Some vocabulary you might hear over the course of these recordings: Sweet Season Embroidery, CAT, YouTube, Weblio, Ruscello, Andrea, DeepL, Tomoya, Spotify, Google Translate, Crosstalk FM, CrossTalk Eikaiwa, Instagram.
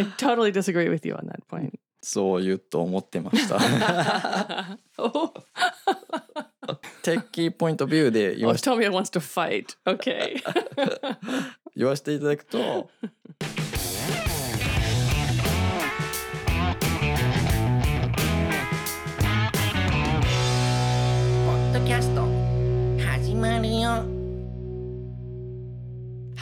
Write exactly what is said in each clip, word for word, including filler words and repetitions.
I totally disagree with you on that point. そう言うと思ってましたテッキーポイントビューで言わせていただくと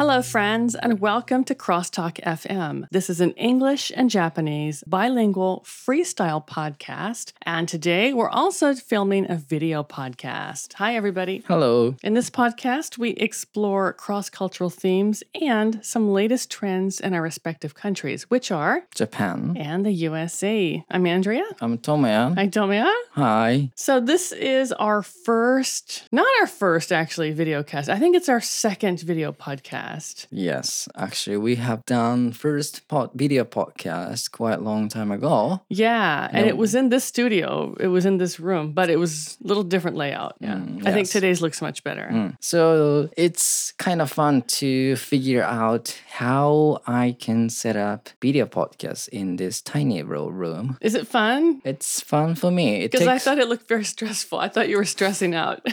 Hello, friends, and welcome to Crosstalk F M. This is an English and Japanese bilingual freestyle podcast. And today we're also filming a video podcast. Hi, everybody. Hello. In this podcast, we explore cross-cultural themes and some latest trends in our respective countries, which are Japan and the U S A. I'm Andrea. I'm Tomoya. Hi, Tomoya. Hi. So this is our first, not our first, actually, video cast. I think it's our second video podcast.Yes, actually, we have done first pod- video podcast quite a long time ago. Yeah, and no. It was in this studio. It was in this room, but it was a little different layout. Yeah, mm, I yes. think today's looks much better. Mm. So it's kind of fun to figure out how I can set up video podcasts in this tiny little room. Is it fun? It's fun for me. Because takes... I thought it looked very stressful. I thought you were stressing out.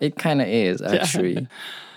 It kind of is, actually. Yeah.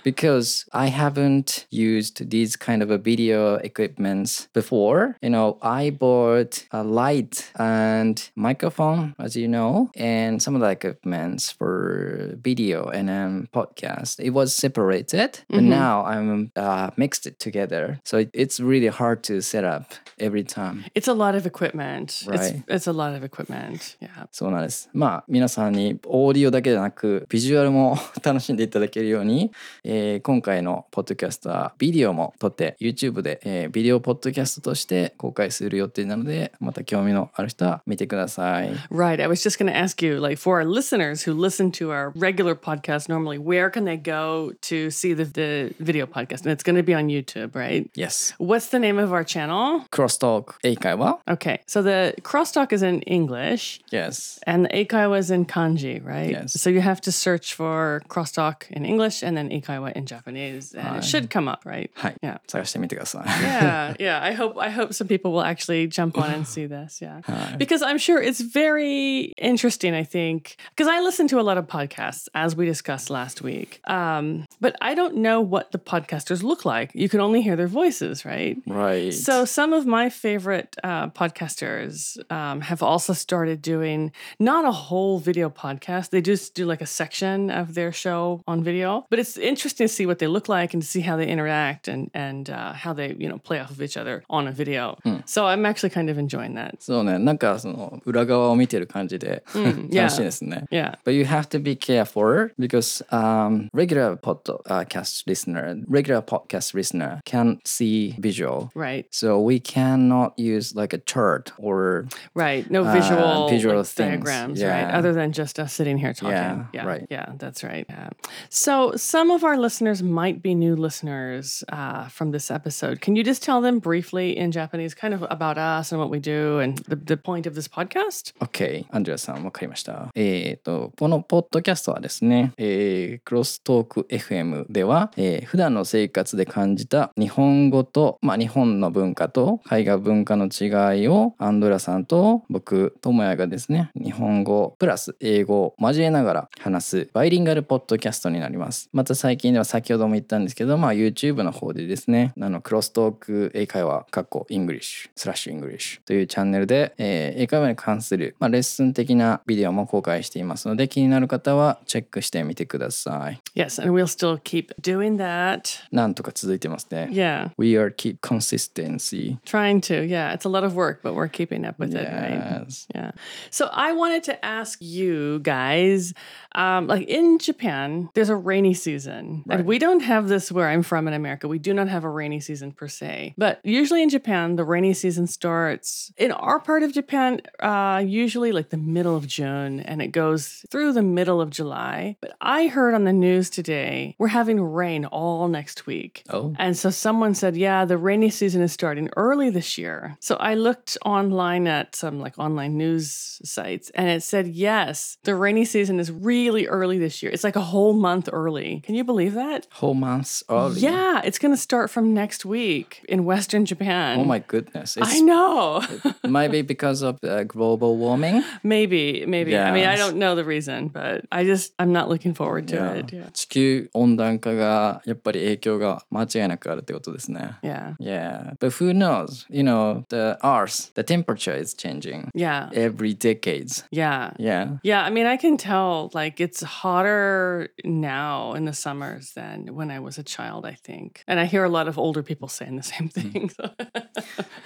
Because I haven't used these kind of a video equipments before. You know, I bought a light and microphone, as you know, and some of the equipments for video and um, podcast. It was separated, but mm-hmm. now I'm uh, mixed it together. So it, it's really hard to set up every time. It's a lot of equipment. Right. It's, it's a lot of equipment. Yeah. そうなんです。まあ、皆さんにオーディオだけじゃなく、ビジュアルも楽しんでいただけるように、えー今回のポッドキャストはビデオも撮って YouTube で、えー、ビデオポッドキャストとして公開する予定なのでまた興味のある人は見てください。Right, I was just going to ask you, like for our listeners who listen to our regular podcast normally, where can they go to see the, the video podcast? And it's going to be on YouTube, right? Yes. What's the name of our channel? CrossTalk Eikaiwa. Okay, so the CrossTalk is in English. Yes. And the Eikaiwa is in kanji, right? Yes. So you have to search for CrossTalk in English and then Eikaiwa.in Japanese and it should come up, right? Yeah. 探してみてください Yeah, yeah. I hope I hope some people will actually jump on and see this, yeah. Because I'm sure it's very interesting, I think, because I listen to a lot of podcasts as we discussed last week. Um, but I don't know what the podcasters look like. You can only hear their voices, right? Right. So some of my favorite uh, podcasters um, have also started doing not a whole video podcast. They just do like a section of their show on video, but it's interesting to see what they look like and to see how they interact and, and、uh, how they, you know, play off of each other on a video.、うん、so I'm actually kind of enjoying that. そうね、なんかその裏側を見てる感じで、うん、楽しいですね。Yeah. But you have to be careful because、um, regular podcast listener, regular podcast listener can't see visual. Right. So we cannot use like a chart or right, no visual,、uh, visual like, diagrams, yeah. right? Other than just us sitting here talking. Yeah, yeah, right. yeah that's right. Yeah. So some of our listeners might be new listeners、uh, from this episode. Can you just tell them briefly in Japanese kind of about us and what we do and the, the point of this podcast? Okay, Andrea さんわかりました。えっと、このポッドキャストはですね、えー、クロストーク エフエム では、えー、普段の生活で感じた日本語と、まあ、日本の文化と海外文化の違いをアンドレアさんと僕、トモヤがですね、日本語プラス英語を交えながら話すバイリンガルポッドキャストになります。また最近では先ほども言ったんですけど、まあ、YouTube の方でですねあのクロストーク英会話かっこイングリッシュスラッシュイングリッシュというチャンネルで、えー、英会話に関する、まあ、レッスン的なビデオも公開していますので気になる方はチェックしてみてください Yes, and we'll still keep doing that なんとか続いてますね Yeah We are keep consistency Trying to, yeah It's a lot of work, but we're keeping up with it, right? Yeah So I wanted to ask you guys、um, like in Japan, there's a rainy season Right. And we don't have this where I'm from in America. We do not have a rainy season per se. But usually in Japan, the rainy season starts in our part of Japan, uh, usually like the middle of June, and it goes through the middle of July. But I heard on the news today, we're having rain all next week. Oh. And so someone said, yeah, the rainy season is starting early this year. So I looked online at some like online news sites, and it said, yes, the rainy season is really early this year. It's like a whole month early. Can you believe that? Whole months early. Yeah, it's going to start from next week in Western Japan. Oh my goodness. sickness. It's, I know. It might be because of uh, global warming. Maybe, maybe. Yeah. I mean, I don't know the reason, but I just, I'm not looking forward to yeah. it. Yeah. 地球温暖化がやっぱり影響が間違いなくあるってことですね。Yeah. Yeah. But who knows? You know, the Earth, the temperature is changing. Yeah. Every decades. Yeah. Yeah. Yeah. I mean, I can tell like it's hotter now in the summers than when I was a child, I think. And I hear a lot of older people saying the same thing. So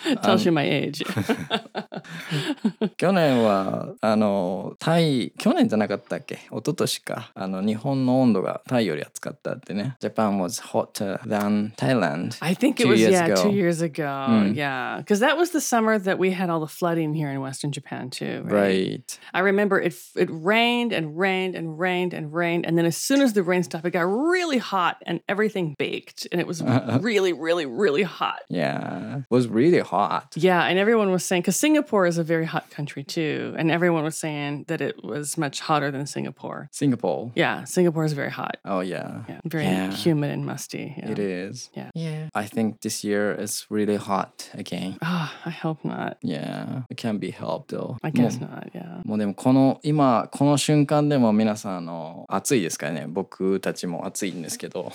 it tells you my age. 去年はあのタイ去年じゃなかったっけ一昨年かあの日本の温度がタイより暑かったってね Japan was hotter than Thailand I think it was yeah ago. two years ago、mm. yeah because that was the summer that we had all the flooding here in Western Japan too right, right. I remember it, it rained and rained and rained and rained and then as soon as the rain stopped it got really hot and everything baked and it was really really really hot yeah it was really hot yeah and everyone was saying because Singapore is a very hot country too and everyone was saying that it was much hotter than Singapore Singapore yeah Singapore is very hot oh yeah, yeah very yeah. humid and musty yeah. it is yeah yeah I think this year is really hot again ah、oh, I hope not yeah it can't be helped though I guess not yeah もうでもこの今この瞬間でも皆さんあの暑いですからね僕たちも暑いんですけど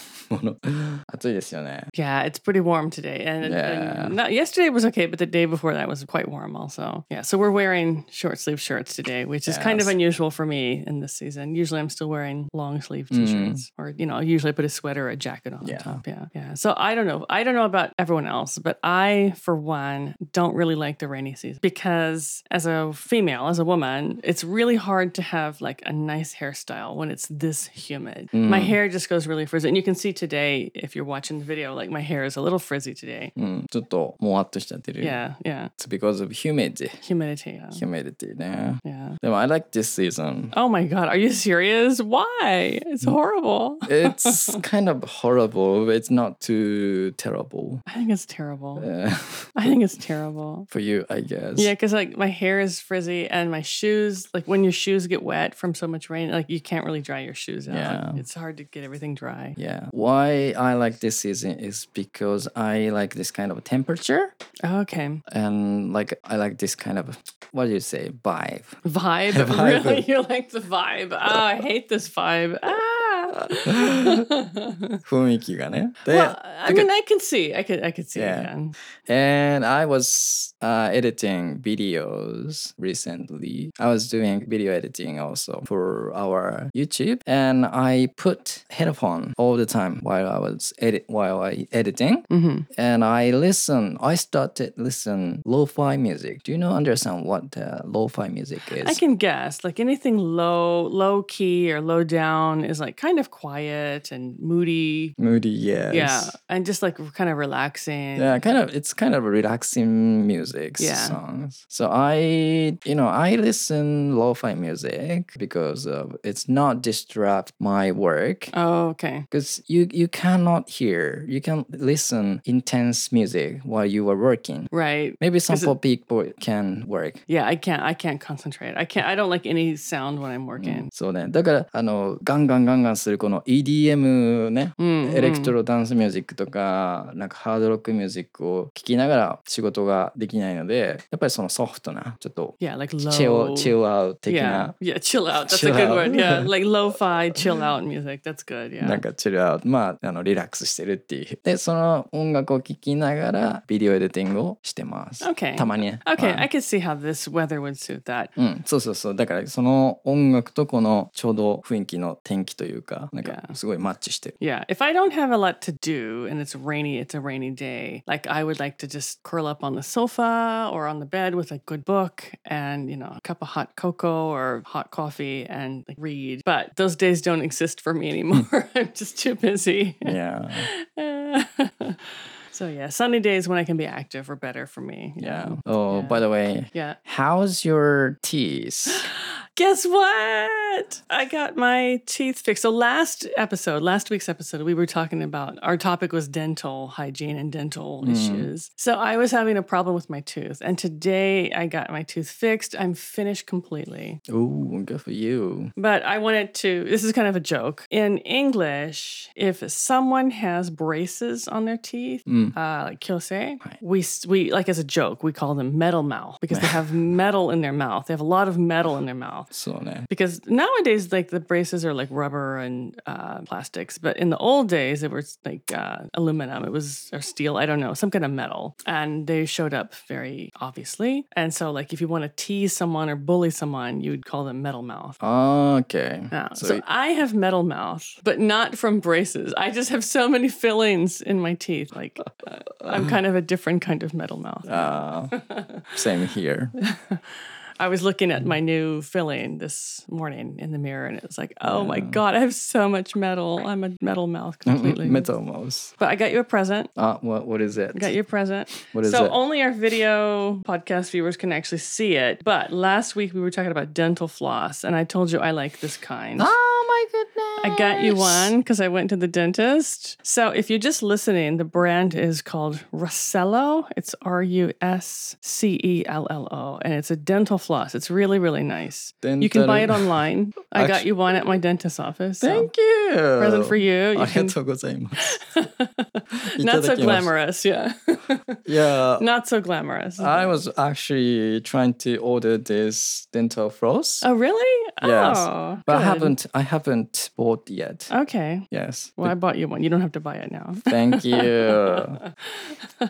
暑いですよね yeah it's pretty warm today and, yeah. and not, yesterday was okay but the day before that was quite warm also yeah so we're wearing short sleeve shirts today which is yes. kind of unusual for me in this season usually I'm still wearing long sleeve t-shirts、mm. or you know usually I put a sweater or a jacket on、yeah. top yeah yeah so I don't know I don't know about everyone else but I for one don't really like the rainy season because as a female as a woman it's really hard to have like a nice hairstyle when it's this humid、mm. my hair just goes really frizzy and you can see today if you're watching the video like my hair is a little frizzy today、mm. ちょっともわっとしちゃってる yeah yeah it's because of humidity humidity、yeah. humidity ね、yeah. でも I like this season oh my god are you serious why it's horrible it's kind of horrible but it's not too terrible I think it's terrible、yeah. I think it's terrible for you I guess yeah because like my hair is frizzy and my shoes like when your shoes get wet from so much rain like you can't really dry your shoes out、yeah. like, it's hard to get everything dry yeah why I like this season is because I like this kind of temperature okay and like I like this kind of what do you say vibe vibe, vibe. really you like the vibe oh I hate this vibe ah雰囲気がね。で、well, I mean, I can see. I can, I can see. Yeah. And I was、uh, editing videos recently. I was doing video editing also for our YouTube. And I put headphone all the time while I was edit, while I editing.、Mm-hmm. And I listen. I started listen lo-fi music. Do you know, understand what、uh, lo-fi music is? I can guess. Like anything low, low key or low down is like kind of of quiet and moody moody yes yeah and just like kind of relaxing yeah kind of it's kind of relaxing music yeah. songs so I you know I listen lo-fi music because of it's not disrupt my work oh okay because you you cannot hear you can listen intense music while you are working right maybe some people can work yeah I can't I can't concentrate I can't I don't like any sound when I'm working そうねだからあのガンガンガンガンするこの E D M ね、うんうん、エレクトロダンスミュージックとかなんかハードロックミュージックを聴きながら仕事ができないのでやっぱりそのソフトなちょっと yeah like low chill chill out 的な yeah yeah chill out that's chill a good out. word yeah like lo-fi chill out music that's good yeah なんか chill out まああのリラックスしてるっていうでその音楽を聴きながらビデオエディティングをしてます、okay. たまにね okay、はい、I can see how this weather would suit that うんそうそうそうだからその音楽とこのちょうど雰囲気の天気というかなんかすごいマッチしてる Yeah, if I don't have a lot to do and it's rainy, it's a rainy day. Like I would like to just curl up on the sofa or on the bed with a good book and, you know, a cup of hot cocoa or hot coffee and like, read. But those days don't exist for me anymore. I'm just too busy. Yeah. So yeah, sunny days when I can be active are better for me. Yeah. Oh, yeah. by the way, yeah. how's your teeth? Guess what? got I got my teeth fixed. So last episode, last week's episode, we were talking about, our topic was dental hygiene and dental mm. issues. So I was having a problem with my tooth, and today I got my tooth fixed. I'm finished completely. Oh, good for you. But I wanted to, this is kind of a joke. In English, if someone has braces on their teeth, mm. uh, like kyosei, right. we, we, like as a joke, we call them metal mouth because they have metal in their mouth. They have a lot of metal in their mouth. So, yeah. Because nowadays, like the braces are like rubber and uh, plastics, but in the old days, it was like uh, aluminum. It was, or steel, I don't know, some kind of metal. And they showed up very obviously. And so like if you want to tease someone or bully someone, you would call them metal mouth. Oh, okay. Yeah. So, so it- I have metal mouth, but not from braces. I just have so many fillings in my teeth. Like uh, I'm kind of a different kind of metal mouth. Uh, same here. I was looking at my new filling this morning in the mirror, and it was like, oh yeah. my God, I have so much metal. I'm a metal mouth completely. Metal mouth. But I got you a present. Uh, what, what is it? I got you a present. What is so it? So only our video podcast viewers can actually see it. But last week we were talking about dental floss, and I told you I like this kind. Oh my goodness. I got you one because I went to the dentist. So if you're just listening, the brand is called Ruscello. It's R U S C E L L O, and it's a dental floss. Floss. It's really, really nice. Dental. You can buy it online. I Actually, got you one at my dentist's office. So. Thank you. Present for you. you can... Not so glamorous, yeah. yeah. Not so glamorous. I was actually trying to order this dental floss. Oh, really? Yes. Oh, but good. I haven't I haven't bought yet. Okay. Yes. Well, the... I bought you one. You don't have to buy it now. Thank you.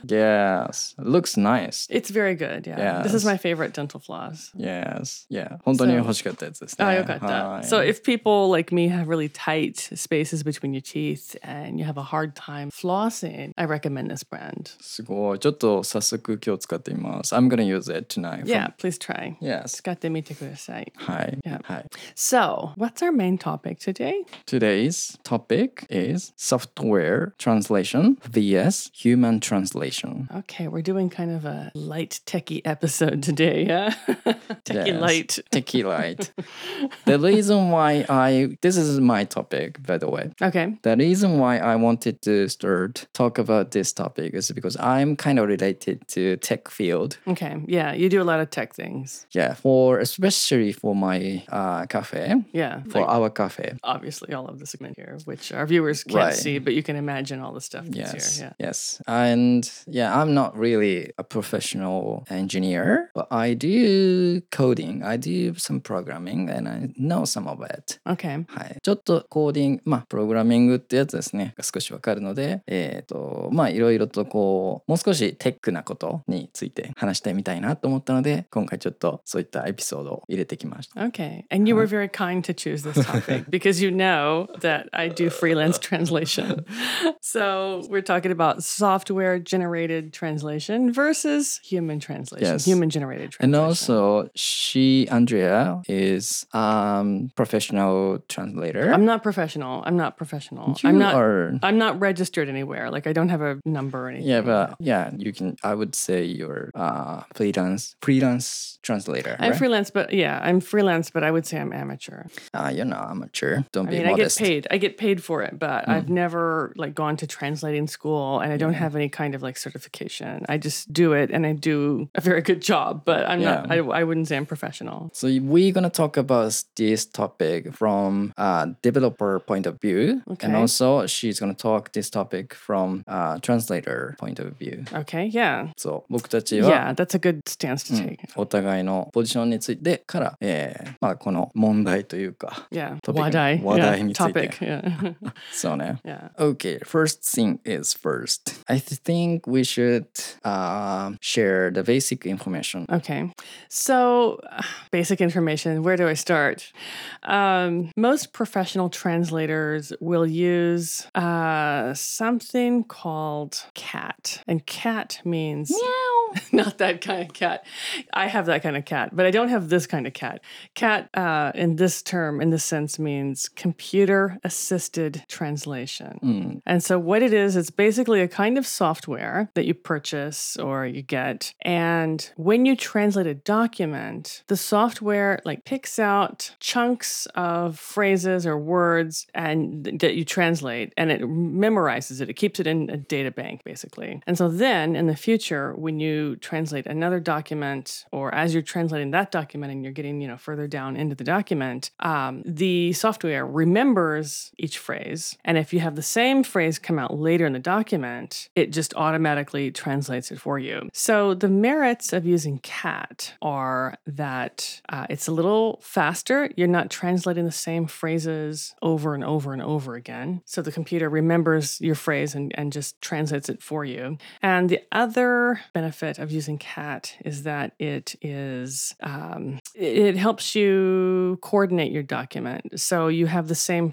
Yes. Looks nice. It's very good, yeah. Yes. This is my favorite dental floss. Yes. Yeah. 本当に欲しかったやつですね。あ、よかった。 So if people like me have really tight spaces between your teeth and you have a hard time flossing, I recommend this brand. すごい。ちょっと早速今日使ってみます。I'm gonna use it tonight. Yeah, please try. Yes. 使ってみてください。はい。Yeah. はい。So, what's our main topic today? Today's topic is software translation versus human translation. Okay, we're doing kind of a light techie episode today, yeah? Techie yes, light. Techie light. The reason why I... This is my topic, by the way. Okay. The reason why I wanted to start talk about this topic is because I'm kind of related to tech field. Okay. Yeah, you do a lot of tech things. Yeah, for especially for my uh, cafe. Yeah. For like, our cafe. Obviously, all of the segment here, which our viewers can't right. see, but you can imagine all the stuff that's yes. here. Yeah. Yes. And yeah, I'm not really a professional engineer, but I do coding. I do some programming and I know some of it. Okay. はい。ちょっとコーディング、まあ、プログラミングってやつですね。少しわかるので、えっと、まあ、いろいろとこう、もう少しテックなことについて話してみたいなと思ったので、今回ちょっとそういったエピソードを入れてきました。Okay. And you were very kind to choose this topic because you know that I do freelance translation. So we're talking about software generated translation versus human translation. Yes. Human generated translation. And also So she, Andrea, is a um, professional translator. I'm not professional. I'm not professional. You I'm not, are. I'm not registered anywhere. Like I don't have a number or anything. Yeah, but yeah, you can. I would say you're uh, freelance, freelance translator. I'm right? freelance, but yeah, I'm freelance, but I would say I'm amateur. Uh, you're not amateur. Don't I be mean, modest. I get paid. I get paid for it, but mm. I've never like gone to translating school, and I don't yeah. have any kind of like certification. I just do it, and I do a very good job, but I'm yeah. not. I, I wouldn't say I'm professional. So we're going to talk about this topic from a developer point of view. Okay. And also she's going to talk this topic from a translator point of view. Okay, yeah. So 僕たちは Yeah, that's a good stance to take. お互いのポジションについてから、えー、まあこの問題というか、Yeah. 話題、話題について。Yeah. Topic. Yeah. そうね。Yeah. Okay, first thing is first. I think we should uh, share the basic information. Okay.So, basic information, where do I start? Um, most professional translators will use uh, something called C A T. And C A T means... Meow. not that kind of cat. I have that kind of cat, but I don't have this kind of cat. C A T uh, in this term, in this sense, means computer-assisted translation. Mm. And so what it is, it's basically a kind of software that you purchase or you get. And when you translate a document, the software like picks out chunks of phrases or words and th- that you translate, and it memorizes it. It keeps it in a data bank, basically. And so then in the future, when you translate another document, or as you're translating that document and you're getting, you know, further down into the document, um, the software remembers each phrase. And if you have the same phrase come out later in the document, it just automatically translates it for you. So the merits of using C A T are that uh, it's a little faster. You're not translating the same phrases over and over and over again. So the computer remembers your phrase and, and just translates it for you. And the other benefit of using C A T is that it is um, it helps you coordinate your document. So you have the same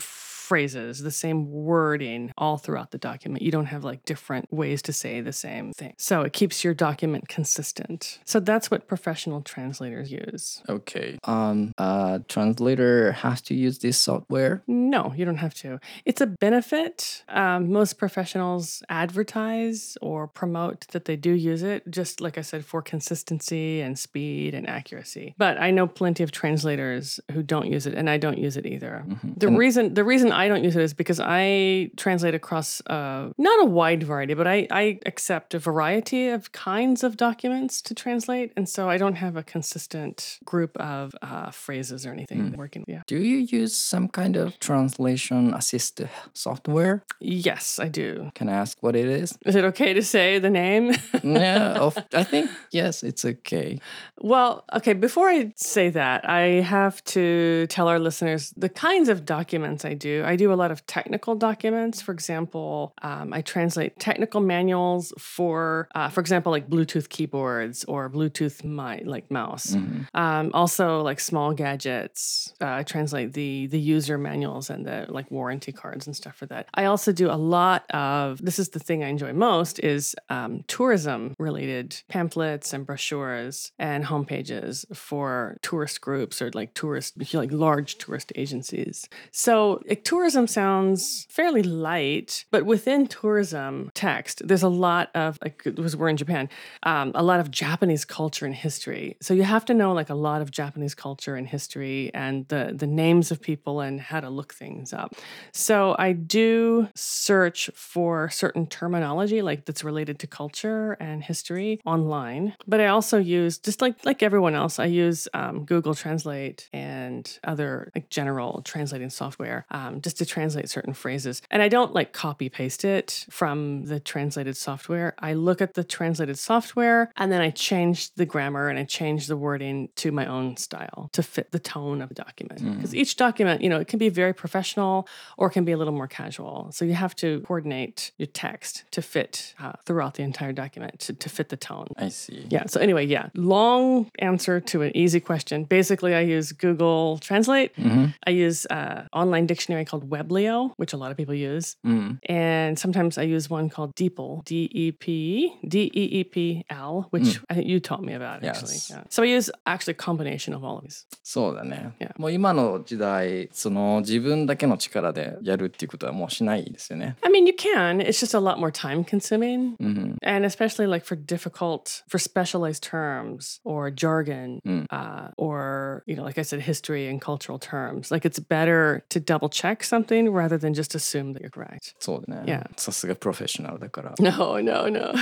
phrases, the same wording all throughout the document. You don't have like different ways to say the same thing. So it keeps your document consistent. So that's what professional translators use. Okay. Um, a translator has to use this software? No, you don't have to. It's a benefit. Um, most professionals advertise or promote that they do use it, just like I said, for consistency and speed and accuracy. But I know plenty of translators who don't use it, and I don't use it either. Mm-hmm. The and reason, the reason I don't use it is because I translate across uh, not a wide variety, but I, I accept a variety of kinds of documents to translate. And so I don't have a consistent group of uh, phrases or anything mm. working. Yeah. Do you use some kind of translation assist software? Yes, I do. Can I ask what it is? Is it okay to say the name? Yeah, of, I think, yes, it's okay. Well, okay, before I say that, I have to tell our listeners the kinds of documents I do. I do a lot of technical documents. For example, um, I translate technical manuals for, uh, for example, like Bluetooth keyboards or Bluetooth mi- like mouse. Mm-hmm. Um, also, like small gadgets. Uh, I translate the the user manuals and the like warranty cards and stuff for that. I also do a lot of, this is the thing I enjoy most, is um, tourism related pamphlets and brochures and homepages for tourist groups or like tourist like large tourist agencies. So tourism sounds fairly light, but within tourism text, there's a lot of, like, because we're in Japan, um, a lot of Japanese culture and history. So you have to know, like, a lot of Japanese culture and history and the, the names of people and how to look things up. So I do search for certain terminology, like, that's related to culture and history online. But I also use, just like, like everyone else, I use um, Google Translate and other, like, general translating software. Um, just to translate certain phrases. And I don't like copy paste it from the translated software. I look at the translated software and then I change the grammar and I change the wording to my own style to fit the tone of the document. Because mm. each document, you know, it can be very professional or it can be a little more casual. So you have to coordinate your text to fit uh, throughout the entire document to, to fit the tone. I see. Yeah. So anyway, yeah. Long answer to an easy question. Basically, I use Google Translate. Mm-hmm. I use uh, online dictionary called Weblio, which a lot of people use. Mm. And sometimes I use one called DeepL, D E E P L, which mm. I think you taught me about, yes. actually. Yeah. So I use actually a combination of all of these. そうだね。Yeah. もう今の時代、その自分だけの力でやるっていうことはもうしないですよね。I mean, you can. It's just a lot more time consuming. Mm-hmm. And especially like for difficult, for specialized terms or jargon, mm. uh, or, you know, like I said, history and cultural terms. Like it's better to double check something rather than just assume that you're correct. そうだね。さすがプロフェッショナルだから。No, no, no.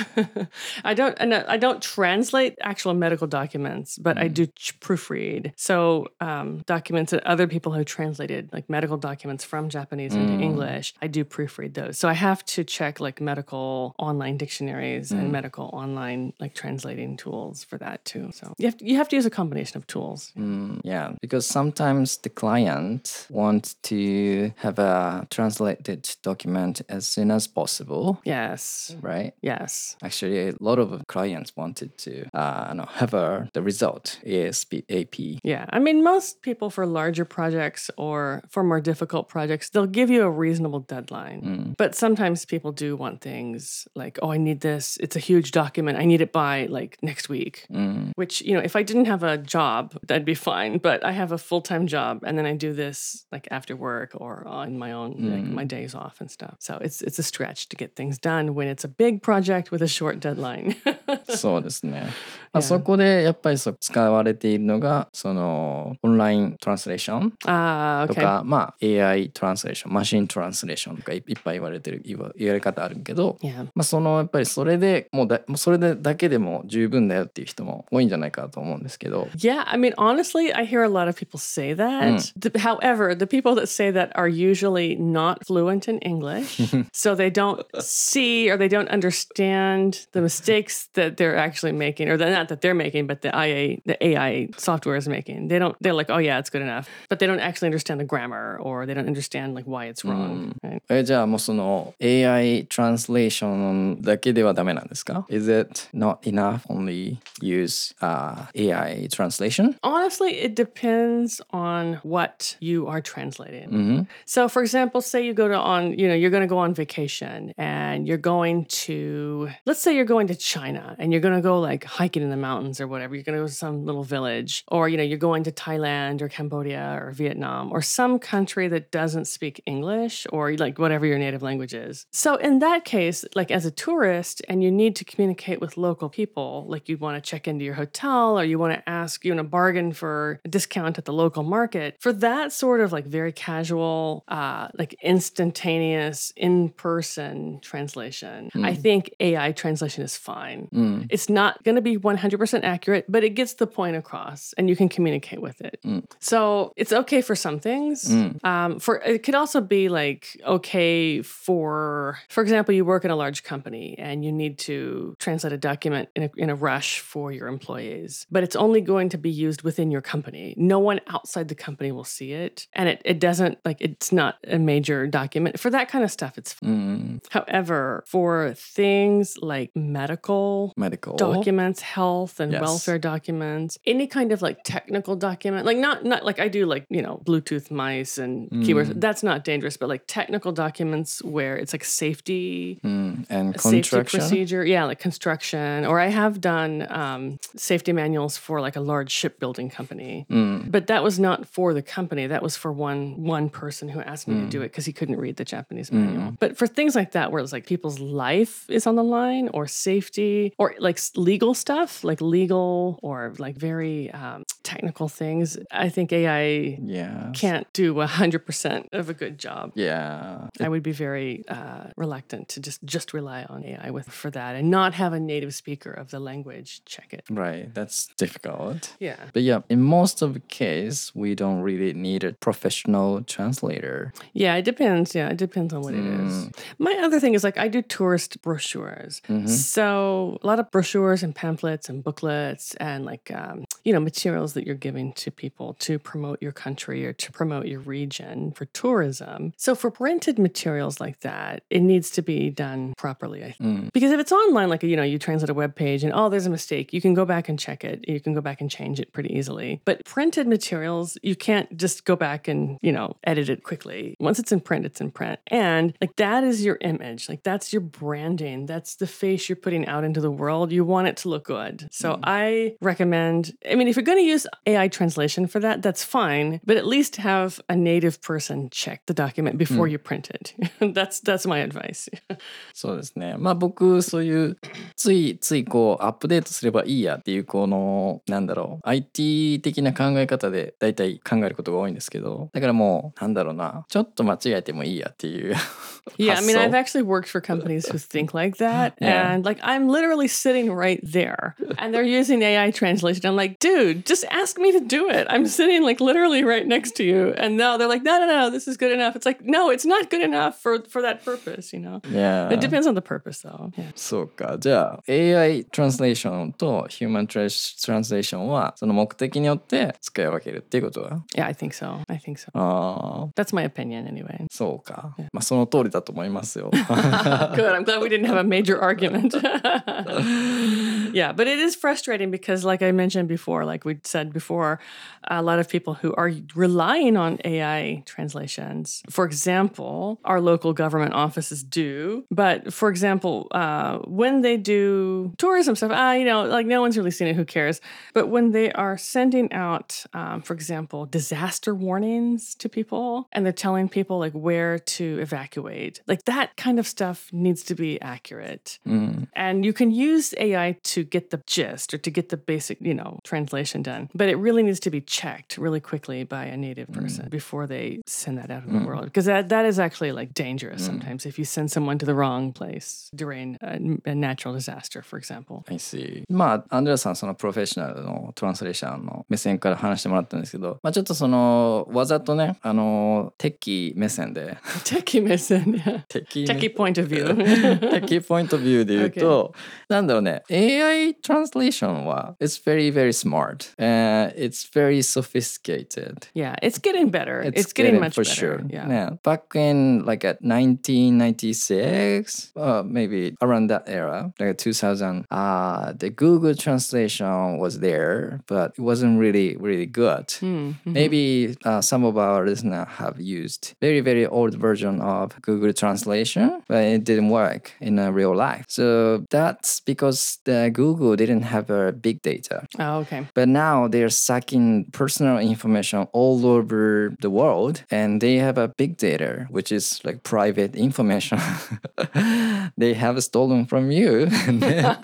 I don't, and I don't translate actual medical documents, but mm. I do proofread. So um, documents that other people have translated, like medical documents from Japanese mm. into English, I do proofread those. So I have to check like medical online dictionaries mm. and medical online like translating tools for that too. So you have to, you have to use a combination of tools. Mm. Yeah, because sometimes the client wants to to have a translated document as soon as possible. Yes. Right? Yes. Actually, a lot of clients wanted to uh, no, have a, the result ASAP. Yeah. I mean, most people for larger projects or for more difficult projects, they'll give you a reasonable deadline. Mm. But sometimes people do want things like, oh, I need this. It's a huge document. I need it by like next week. Mm. Which, you know, if I didn't have a job, that'd be fine. But I have a full-time job and then I do this like after work or on my own, mm. like my days off and stuff. So it's it's a stretch to get things done when it's a big project with a short deadline. そうですね。Yeah. あそこでやっぱりそ使われているのがそのオンライントランスレーションとか、ah, okay. まあ、エーアイ トランスレーション、マシントランスレーションとか い, いっぱい言われてる言われ方あるけど、yeah. まあそのやっぱりそれでもうだそれでだけでも十分だよっていう人も多いんじゃないかと思うんですけど。Yeah, I mean honestly, I hear a lot of people say that.、うん、However, the people that say that are usually not fluent in English, so they don't see or they don't understand the mistakes that they're actually making, or that.Not that they're making, but the I A, the A I software is making. They don't. They're like, oh yeah, it's good enough. But they don't actually understand the grammar, or they don't understand like why it's wrong. え、じゃあもうその エーアイ translation だけではダメなんですか? Is it not enough? Only use、uh, A I translation? Honestly, it depends on what you are translating. Mm-hmm. So, for example, say you go to on, you know, you're going to go on vacation, and you're going to, let's say you're going to China, and you're going to go like hiking in the mountains or whatever. You're going to go to some little village, or you know, you're going to Thailand or Cambodia or Vietnam or some country that doesn't speak English or like whatever your native language is. So in that case, like as a tourist and you need to communicate with local people, like you want to check into your hotel or you want to ask, you know, bargain for a discount at the local market. For that sort of like very casual, uh, like instantaneous in-person translation, mm. I think A I translation is fine. Mm. It's not going to be one hundred percent accurate, but it gets the point across and you can communicate with it. Mm. So it's okay for some things. Mm. Um, for it could also be like okay for, for example, you work in a large company and you need to translate a document in a, in a rush for your employees, but it's only going to be used within your company. No one outside the company will see it. And it, it doesn't, like it's not a major document. For that kind of stuff, it's fine. Mm. However, for things like medical, medical. documents, health and yes. welfare documents, any kind of like technical document, like not not like I do like, you know, Bluetooth mice and mm. keywords. That's not dangerous, but like technical documents where it's like safety mm. and safety procedure. Yeah, like construction. Or I have done um, safety manuals for like a large shipbuilding company, mm. but that was not for the company. That was for one one person who asked me mm. to do it because he couldn't read the Japanese mm. manual. But for things like that, where it's like people's life is on the line or safety or like legal stuff. Like legal or like very um, technical things, I think A I yes. can't do one hundred percent of a good job. Yeah, I would be very uh, reluctant to just, just rely on A I with for that and not have a native speaker of the language check it. Right, that's difficult. Yeah, but yeah, in most of the case, we don't really need a professional translator. Yeah, it depends. Yeah, it depends on what mm. it is. My other thing is like I do tourist brochures, mm-hmm. so a lot of brochures and pamphlets. And booklets and like, um, you know, materials that you're giving to people to promote your country or to promote your region for tourism. So for printed materials like that, it needs to be done properly, I think. Mm. Because if it's online, like, you know, you translate a web page and, oh, there's a mistake. You can go back and check it. You can go back and change it pretty easily. But printed materials, you can't just go back and, you know, edit it quickly. Once it's in print, it's in print. And like that is your image. Like that's your branding. That's the face you're putting out into the world. You want it to look good. So mm. I recommend, I mean, if you're going to use A I translation for that, that's fine. But at least have a native person check the document before mm. you print it. that's, that's my advice. そうですね。まあ僕、そういうついついこうアップデートすればいいやっていうこの、なんだろう、アイティー 的な考え方で大体考えることが多いんですけど、だからもう、なんだろうな、ちょっと間違えてもいいやっていうYeah, I mean, I've actually worked for companies who think like that. yeah. And like, I'm literally sitting right there. And they're using A I translation. I'm like, dude, just ask me to do it. I'm sitting like literally right next to you. And now they're like, no, no, no, this is good enough. It's like, no, it's not good enough for, for that purpose, you know? Yeah. It depends on the purpose though. Yeah. そうか。じゃあ エーアイ トランスレーションと Human Translation はその目的によって使い分けるっていうことだ。 Yeah, I think so. I think so. ああ。That's my opinion anyway. そうか。Yeah. まあその通りだと思いますよ。Good. I'm glad we didn't have a major argument. Yeah, but it is frustrating because like I mentioned before, like we said before, a lot of people who are relying on A I translations, for example, our local government offices do. But for example, uh, when they do tourism stuff, ah, you know, like no one's really seen it, who cares? But when they are sending out, um, for example, disaster warnings to people and they're telling people like where to evacuate, like that kind of stuff needs to be accurate. Mm. And you can use A I to get the gist or to get the basic, you know, translation done. But it really needs to be checked really quickly by a native person mm. before they send that out in mm. the world. Because that, that is actually like dangerous mm. sometimes if you send someone to the wrong place during a, a natural disaster, for example. I see. まあ、アンドレアさんそのプロフェッショナルのトランスレーションの目線から話してもらったんですけど、まあちょっとそのわざとね、あのテッキ目線でテッキ目線ね。テッキポイントビュー。テッキポイントビューで言うと、なんだろうね。A I translation は it's very very smart and、uh, it's very sophisticated. Yeah, it's getting better. It's, it's getting, getting much for better. Sure. Yeah. yeah. Back in like at nineteen ninety-six, uh, maybe around that era, like two thousand, uh, the Google translation was there, but it wasn't really really good. Mm-hmm. Maybe uh, some of our listeners have used very very old version of Google translation, but it didn't work in uh, real life. So that's because the Google didn't have a big data. Oh, okay. But now they're sucking personal information all over the world, and they have a big data, which is like private information. They have stolen from you, and, then,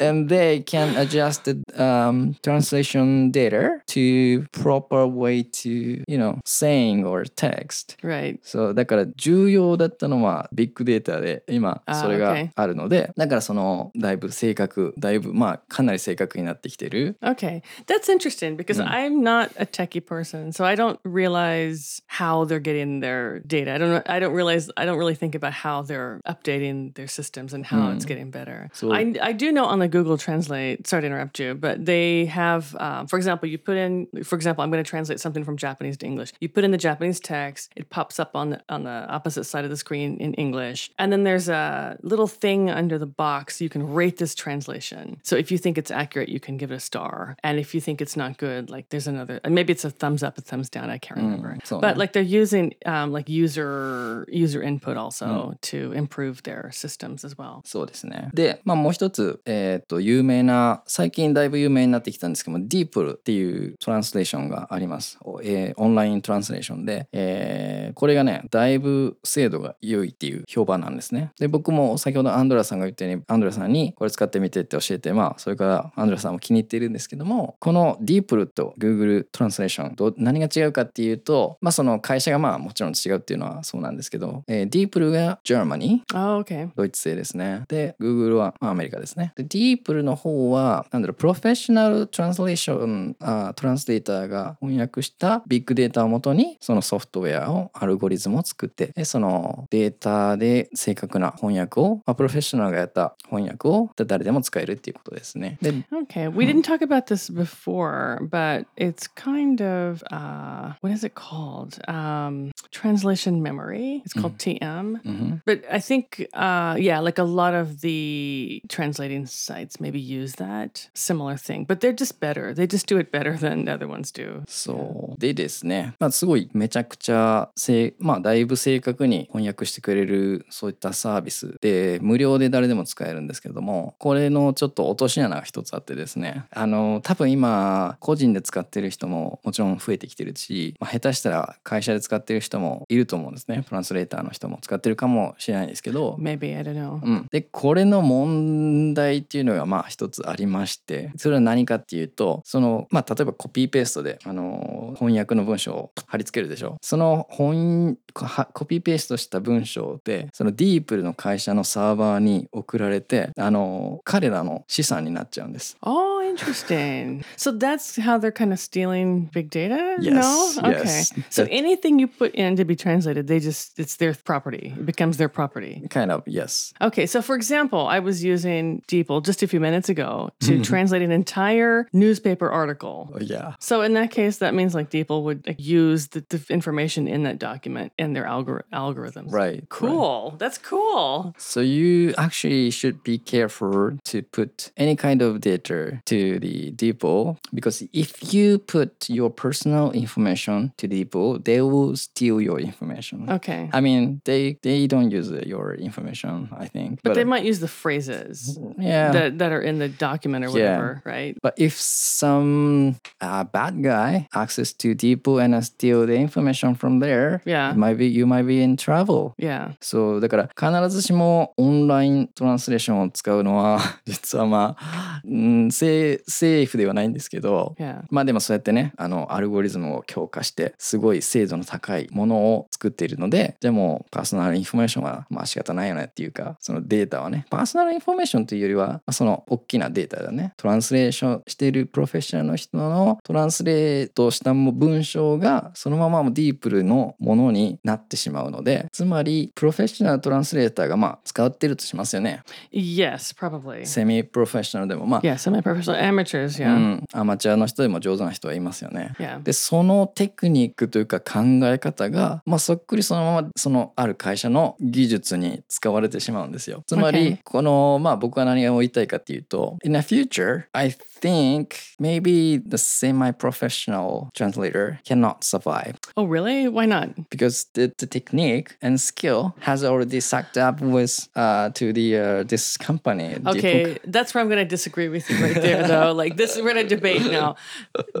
and they can adjust the um, translation data to proper way to, you know, saying or text. Right. So だから重要だったのはビッグデータで今それがあるので、だからそのだいぶ正確、だいぶまあかなり正確になってきてる。Okay, that's interesting because、うん、I'm not a techie person, so I don't realize how they're getting their data. I don't, I don't realize, I don't really think about how they're updating their systems and how、うん、it's getting better. So I, I do know on the Google Translate. Sorry to interrupt you, but they have,、um, for example, you put in, for example, I'm going to translate something from Japanese to English. You put in the Japanese text, it pops up on the, on the opposite side of the screen in English, and then there's a little thing under the box you can rate this translation. So if you think it's accurate, you can give it a star. And if you think it's not good, like there's another, and maybe it's a thumbs up, a thumbs down, I can't remember. Mm, so but like they're using um, like user, user input also、mm. to improve their systems as well. そうですね。で、まあもう一つ、えっと、有名な、最近だいぶ有名になってきたんですけども、DeepL っていうトランスレーションがあります。えー、オンライントランスレーションで、えー、これがね、だいぶ精度が良いっていう評判なんですね。で、僕も先ほどアンドラさんが言ったように、アンドラさんにこれ使ってみてって教えて、まあそれからアンドラさんも気に入っているんですけども、この DeepL と Google Translation と何が違うかっていうと、まあその会社がまあもちろん違うっていうのはそうなんですけど、えー、DeepL が Germany、oh, okay. ドイツ製ですね。で Google はアメリカですね。で DeepL の方はなんだろう、プロフェッショナルトランスレーション、あ、トランスレーターが翻訳したビッグデータをもとにそのソフトウェアをアルゴリズムを作って、でそのデータで正確な翻訳を、まあ、プロフェッショナルがやった翻訳を誰でも使えるっていうことですね。で okay, we didn't talk about this before, but it's kind of、uh, what is it called? Um, translation memory. It's called、mm-hmm. T M. Mm-hmm. But I think,、uh, yeah, like a lot of the translating sites maybe use that similar thing, but they're just better. They just do it better than other ones do. そうでですね。まあすごいめちゃくちゃ正、まあだいぶ正確に翻訳してくれるそういったサービスで無料で誰でも使えるんですけども、これのちょっと落とし穴が一つあってですね、あの多分今個人で使ってる人ももちろん増えてきてるし、まあ、下手したら会社で使ってる人ももいると思うんですね。トランスレーターの人も使ってるかもしれないんですけど Maybe, I don't know、うん、でこれの問題っていうのがまあ一つありまして、それは何かっていうとその、まあ、例えばコピーペーストであの翻訳の文章を貼り付けるでしょ。その翻コピーペーストした文章でそのDeepLの会社のサーバーに送られてあの彼らの資産になっちゃうんです。Oh, interesting. So that's how they're kind of stealing big data? Yes. No? Yes. Okay. So anything you put in to be translated, they just, it's their property. It becomes their property. Kind of, yes. Okay. So for example, I was using DeepL just a few minutes ago to translate an entire newspaper article. Oh, yeah. So in that case, that means like DeepL would like, use the, the information in that document and their algor- algorithms. Right. Cool. Right. That's cool. So you actually should be careful to put any kind of data to the DeepL because if you put your personal information to DeepL, they will steal your information. Okay. I mean, they, they don't use your information, I think. But, but they might use the phrases yeah. that, that are in the document or whatever, yeah. right? But if some uh, bad guy access to DeepL and steal the information from there, yeah. it might be, you might be in trouble. Yeah. So, だから必ずしもオンライントランスレーションを使うのは実はまあ、うん、セ, セーフではないんですけど、yeah. まあでもそうやってねあのアルゴリズムを強化してすごい精度の高いものを作っているので、でもパーソナルインフォメーションはまあ仕方ないよねっていうか、そのデータはねパーソナルインフォメーションというよりはその大きなデータだね。トランスレーションしているプロフェッショナルの人のトランスレートした文章がそのままディープルのものになってしまうので、つまりプロフェッショナルトランスレーターがまあ使ってるとしますよね。Yes, probably. セミプロフェッショナルでもまあ、yeah, semi-professional amateurs, yeah. うん、アマチュアの人でも上手な人はいますよね。Yeah. で、そのテクニックというか考え方がまあそっくりそのままそのある会社の技術に使われてしまうんですよ。つまり、okay. このまあ僕は何が言いたいかっていうと、In the future, I think maybe the semi-professional translator cannot survive. Oh, really? Why not? Because the, the technique and skill has already sucked up with uh, to the uh, this company. Okay, that's where I'm going to disagree with you right there, though. Like this, we're going to debate now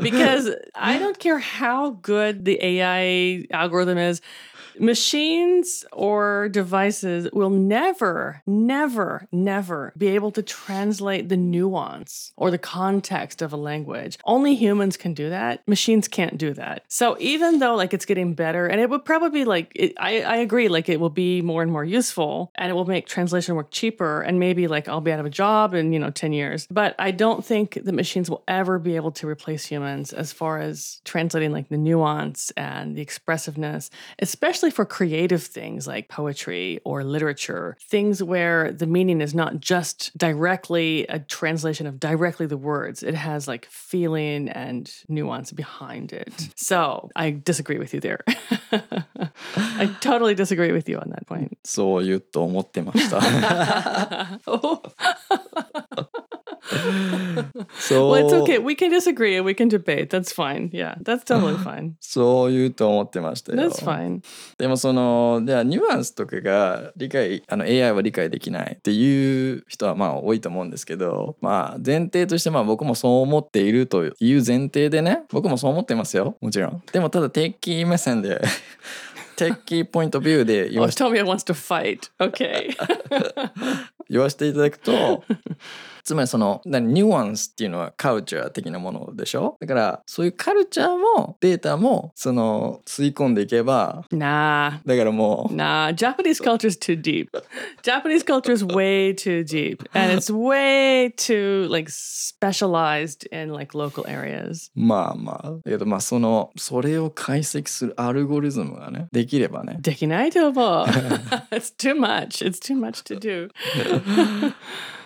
because I don't care how good the A I algorithm is. Machines or devices will never, never, never be able to translate the nuance or the context of a language. Only humans can do that. Machines can't do that. So even though like it's getting better, and it would probably be like, it, I, I agree, like it will be more and more useful and it will make translation work cheaper and maybe like I'll be out of a job in, you know, ten years. But I don't think that machines will ever be able to replace humans as far as translating like the nuance and the expressiveness, especially for creative things like poetry or literature, things where the meaning is not just directly a translation of directly the words. It has like feeling and nuance behind it. So I disagree with you there. I totally disagree with you on that point. そう言うと思ってました。so, well, it's okay. We can disagree and we can debate. That's fine. Yeah, that's totally fine. そう言うと思ってましたよ。That's fine. でもそのじゃあニュアンスとかが理解あの エーアイ は理解できないっていう人はまあ多いと思うんですけど、まあ前提としてまあ僕もそう思っているという前提でね、僕もそう思ってますよもちろん。でもただ定期目線でテッキーポイントビューで言わせて、oh, Tommy wants to fight. Okay. 言わせていただくと、つまりそのニュアンスっていうのはカルチャー的なものでしょ。だからそういうカルチャーもデータもその吸い込んでいけば、nah. だからもう、nah. Japanese culture is too deep. Japanese culture is way too deep, and it's way too like specialized in like local areas. まあまあだけどまあそのそれを解析するアルゴリズムがねできればね。できないと思う。It's too much. It's too much to do.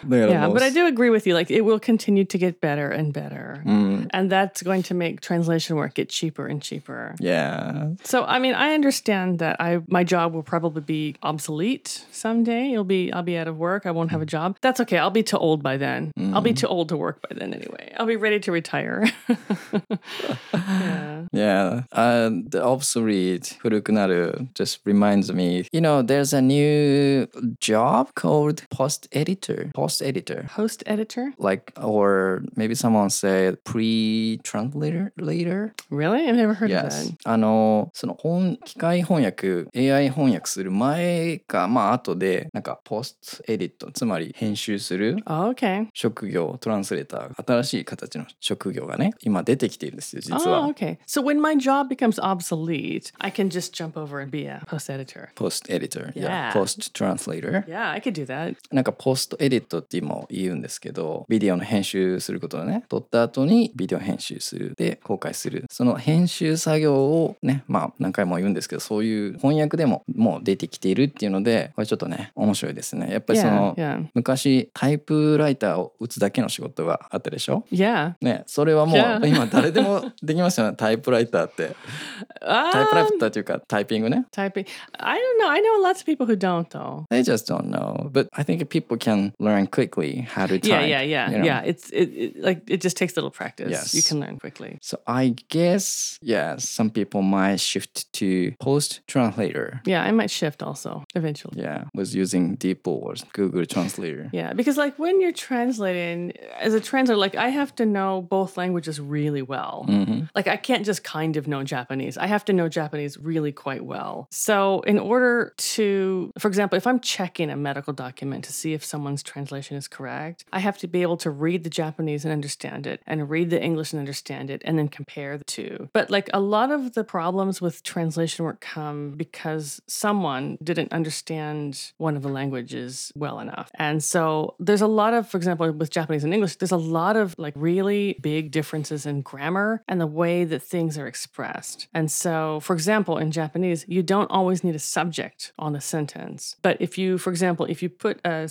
Yeah, but I do agree with you. Like, it will continue to get better and better. Mm. And that's going to make translation work get cheaper and cheaper. Yeah. So, I mean, I understand that I my job will probably be obsolete someday. It'll be, I'll be out of work. I won't have a job. That's okay. I'll be too old by then. Mm. I'll be too old to work by then anyway. I'll be ready to retire. yeah. Yeah. Uh, the obsolete, 古くなる just reminds me, you know, there's a new job called post editor. Post host editor. Host editor? Like, or maybe someone say pre-translator later. Really? I've never heard yes. of that. あの、その本、機械翻訳、エーアイ 翻訳する前か、まあ後で、なんかポストエディット、つまり編集する職業、トランスレーター、新しい形の職業がね、今出てきているんですよ、実は。Oh, okay. So when my job becomes obsolete, I can just jump over and be a post editor. Post editor, yeah. yeah. Post translator. Yeah, I could do that. なんかポストエディットって今言うんですけど、ビデオの編集することをね、撮った後にビデオ編集する、で、公開する。その編集作業をね、まあ何回も言うんですけど、そういう翻訳でももう出てきているっていうので、これちょっとね、面白いですね。やっぱりその、yeah, yeah. 昔タイプライターを打つだけの仕事があったでしょ、yeah. ね、それはもう、yeah. 今誰でもできますよね、タイプライターって。Um, タイプライターというかタイピングね。タイピング。I don't know. I know lots of people who don't though. They just don't know. But I think people can learn quickly how to type. Yeah, yeah, yeah. You know? Yeah, it's it, it, like it just takes a little practice. Yes. You can learn quickly. So I guess, yeah, some people might shift to post translator. Yeah, I might shift also eventually. Yeah, was using DeepL or Google Translator. Yeah, because like when you're translating as a translator, like I have to know both languages really well. Mm-hmm. Like I can't just kind of know Japanese. I have to know Japanese really quite well. So in order to, for example, if I'm checking a medical document to see if someone's translation is correct, I have to be able to read the Japanese and understand it, and read the English and understand it, and then compare the two. But like a lot of the problems with translation work come because someone didn't understand one of the languages well enough. And so there's a lot of, for example, with Japanese and English, there's a lot of like really big differences in grammar and the way that things are expressed. And so, for example, in Japanese, you don't always need a subject on the sentence. But if you, for example, if you put a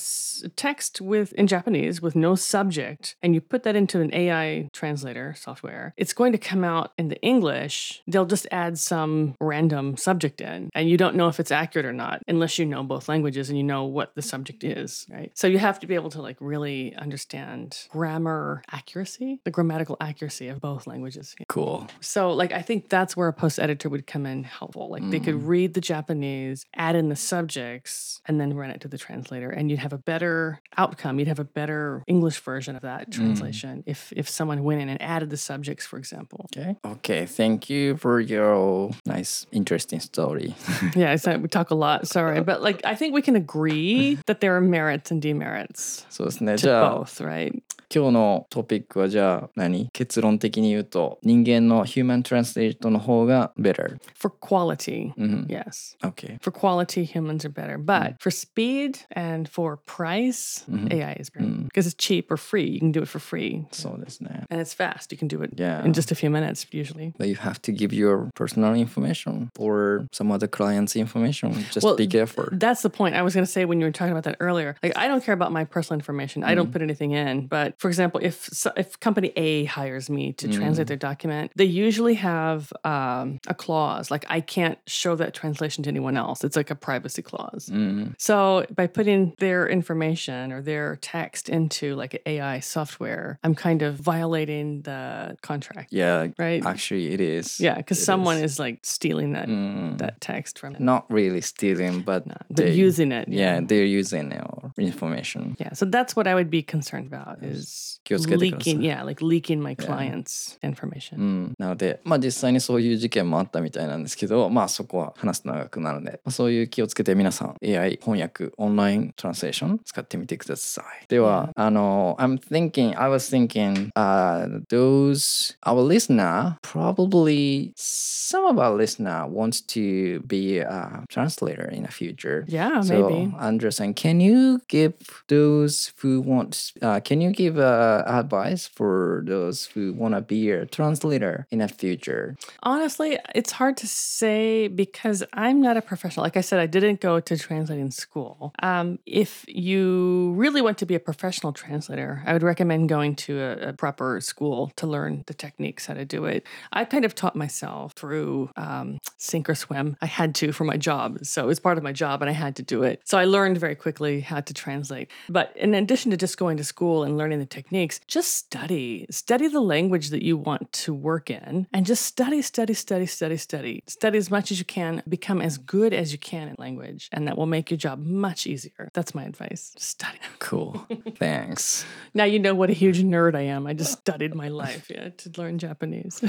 text with in Japanese with no subject and you put that into an A I translator software, it's going to come out in the English. They'll just add some random subject in, and you don't know if it's accurate or not unless you know both languages and you know what the subject is, right? So you have to be able to like really understand grammar accuracy, the grammatical accuracy of both languages. Cool. So like I think that's where a post editor would come in helpful. Like mm. they could read the Japanese, add in the subjects, and then run it to the translator, and you'd have a better outcome. You'd have a better English version of that translation mm. if if someone went in and added the subjects, for example. Okay. Okay. Thank you for your nice, interesting story. yeah, it's not, we talk a lot. Sorry, but like I think we can agree that there are merits and demerits to both, right? 今日のトピックはじゃあ何？結論的に言うと人間の human translate の方が better for quality. Mm-hmm. Yes. Okay. For quality, humans are better, but mm-hmm. for speed and for price, mm-hmm. A I is better because mm-hmm. it's cheap or free. You can do it for free. そうですね。And it's fast. You can do it yeah. in just a few minutes usually. But you have to give your personal information or some other client's information. Just well, big effort. That's the point. I was going to say when you were talking about that earlier. Like I don't care about my personal information. Mm-hmm. I don't put anything in, but for example, if if company A hires me to translate mm. their document, they usually have um, a clause like I can't show that translation to anyone else. It's like a privacy clause. Mm. So by putting their information or their text into like an A I software, I'm kind of violating the contract. Yeah, right. Actually, it is. Yeah, because someone is. is like stealing that mm. that text from. Not really stealing, but no, they're using it. Yeah, they're using our information. Yeah, so that's what I would be concerned about is.Leaking, yeah, like leaking my clients' yeah. information. うん、なので、まあ実際にそういう事件もあったみたいなんですけど、まあそこは話すと長くなるので、まあ、そういう気をつけて皆さん A I 翻訳オンライントランスレーション使ってみてください。では、yeah. あの I'm thinking, I was thinking,、uh, those our listener probably some of our listener wants to be a translator in the future. Yeah, so, maybe. Andrew-san, can you give those who want,、uh, can you give Uh, advice for those who want to be a translator in the future? Honestly, it's hard to say because I'm not a professional. Like I said, I didn't go to translating school. Um, if you really want to be a professional translator, I would recommend going to a, a proper school to learn the techniques, how to do it. I kind of taught myself through um, sink or swim. I had to for my job. So it was part of my job and I had to do it. So I learned very quickly how to translate. But in addition to just going to school and learning the techniques, just study. Study the language that you want to work in and just study, study, study, study, study. Study as much as you can. Become as good as you can in language, and that will make your job much easier. That's my advice. Study. Cool. Thanks. Now you know what a huge nerd I am. I just studied my life, yeah, to learn Japanese.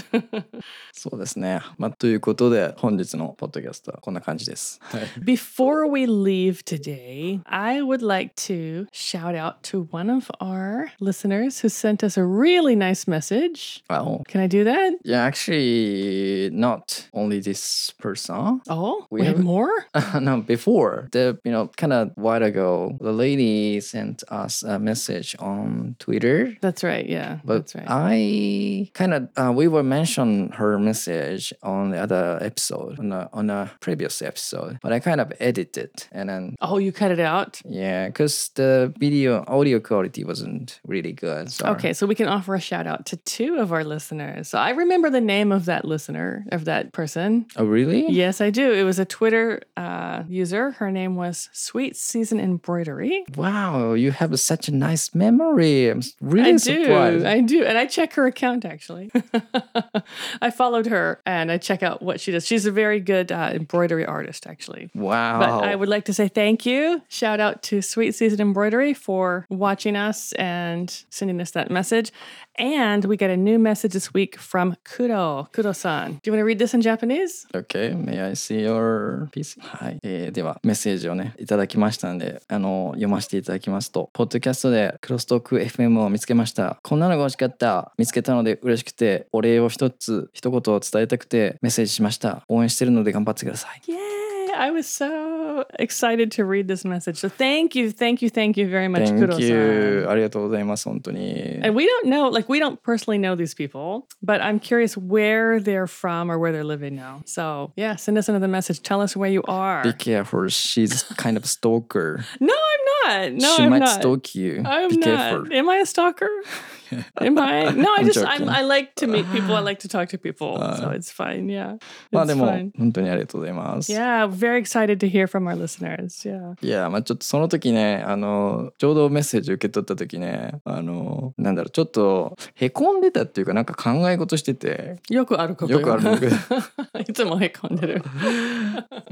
そうですね。まあ、ということで本日のポッドキャストはこんな感じです。はい。Before we leave today, I would like to shout out to one of our listeners who sent us a really nice message. Wow. Can I do that? Yeah, actually, not only this person. Oh, we, we have more? Uh, no, before. The, you know, kind of a while ago, the lady sent us a message on Twitter. That's right, yeah. But That's right. I kind of, uh, we were mentioned her message on the other episode, on a, on a previous episode, but I kind of edited and then... Oh, you cut it out? Yeah, because the video audio quality wasn't really good. So. Okay, so we can offer a shout out to two of our listeners. So I remember the name of that listener, of that person. Oh, really? Yes, I do. It was a Twitter uh, user. Her name was Sweet Season Embroidery. Wow, you have such a nice memory. I'm really I surprised. I do, I do. And I check her account, actually. I followed her, and I check out what she does. She's a very good uh, embroidery artist, actually. Wow. But I would like to say thank you. Shout out to Sweet Season Embroidery for watching us and sending us that message. And we got a new message this week from Kuro, Kuro-san. Do you want to read this in Japanese? Okay, may I see your piece? はい、えー、ではメッセージをねいただきましたので、あの読ませていただきますと、ポッドキャストでCrosstalk エフエム を見つけました。こんなのが欲しかった。見つけたので嬉しくて、お礼を一つ一言を伝えたくてメッセージしました。応援してるので頑張ってください。イエーイ。I was so excited to read this message. So thank you, thank you, thank you very much, Kuro-san. Thank you. ありがとうございます、本当に。And we don't know, like we don't personally know these people, but I'm curious where they're from or where they're living now. So yeah, send us another message. Tell us where you are. Be careful. She's kind of a stalker. No, I'm not. No, she I'm not. She might stalk you. I'm Be not. Careful. Am I a stalker? Am I? No, I just, I'm, I like to meet people. I like to talk to people. So it's fine, yeah. It's まあでも、fine. 本当にありがとうございます。Yeah, very excited to hear from our listeners. Yeah. Yeah, まあちょっとその時ね、あの、ちょうどメッセージ受け取った時ね、あの、なんだろう、ちょっとへこんでたっていうか、なんか考え事してて。よくあることよ。よくあること。いつもへこんでる。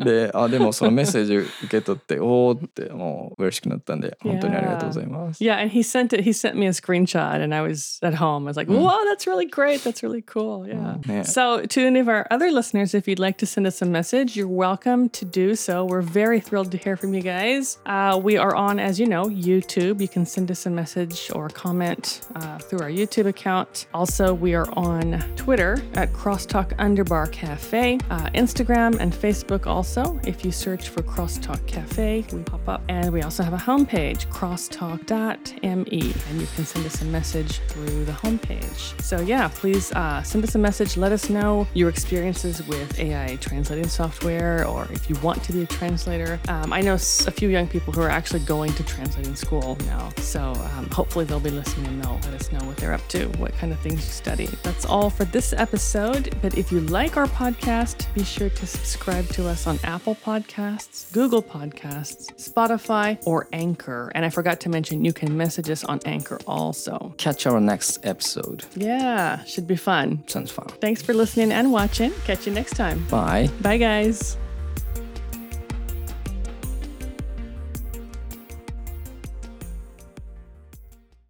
で、あ、でもそのメッセージ受け取って、おーって、もう嬉しくなったんで、本当にありがとうございます。Yeah, yeah, and he sent it, he sent me a screenshot, and I was at home. I was like, whoa, that's really great. That's really cool. Yeah. yeah. So to any of our other listeners, if you'd like to send us a message, you're welcome to do so. We're very thrilled to hear from you guys. Uh, we are on, as you know, YouTube. You can send us a message or a comment uh, through our YouTube account. Also, we are on Twitter at Crosstalk Underbar Cafe, uh, Instagram and Facebook also. If you search for Crosstalk Cafe, we pop up. And we also have a homepage, crosstalk dot m e. And you can send us a message through the homepage. So yeah, please uh, send us a message. Let us know your experiences with A I translating software, or if you want to be a translator. Um, I know a few young people who are actually going to translating school now. So um, hopefully they'll be listening and they'll let us know what they're up to, what kind of things you study. That's all for this episode. But if you like our podcast, be sure to subscribe to us on Apple Podcasts, Google Podcasts, Spotify, or Anchor. And I forgot to mention, you can message us on Anchor also. Catch our next episode. Yeah, should be fun. Sounds fun. Thanks for listening and watching. Catch you next time. Bye. Bye, guys.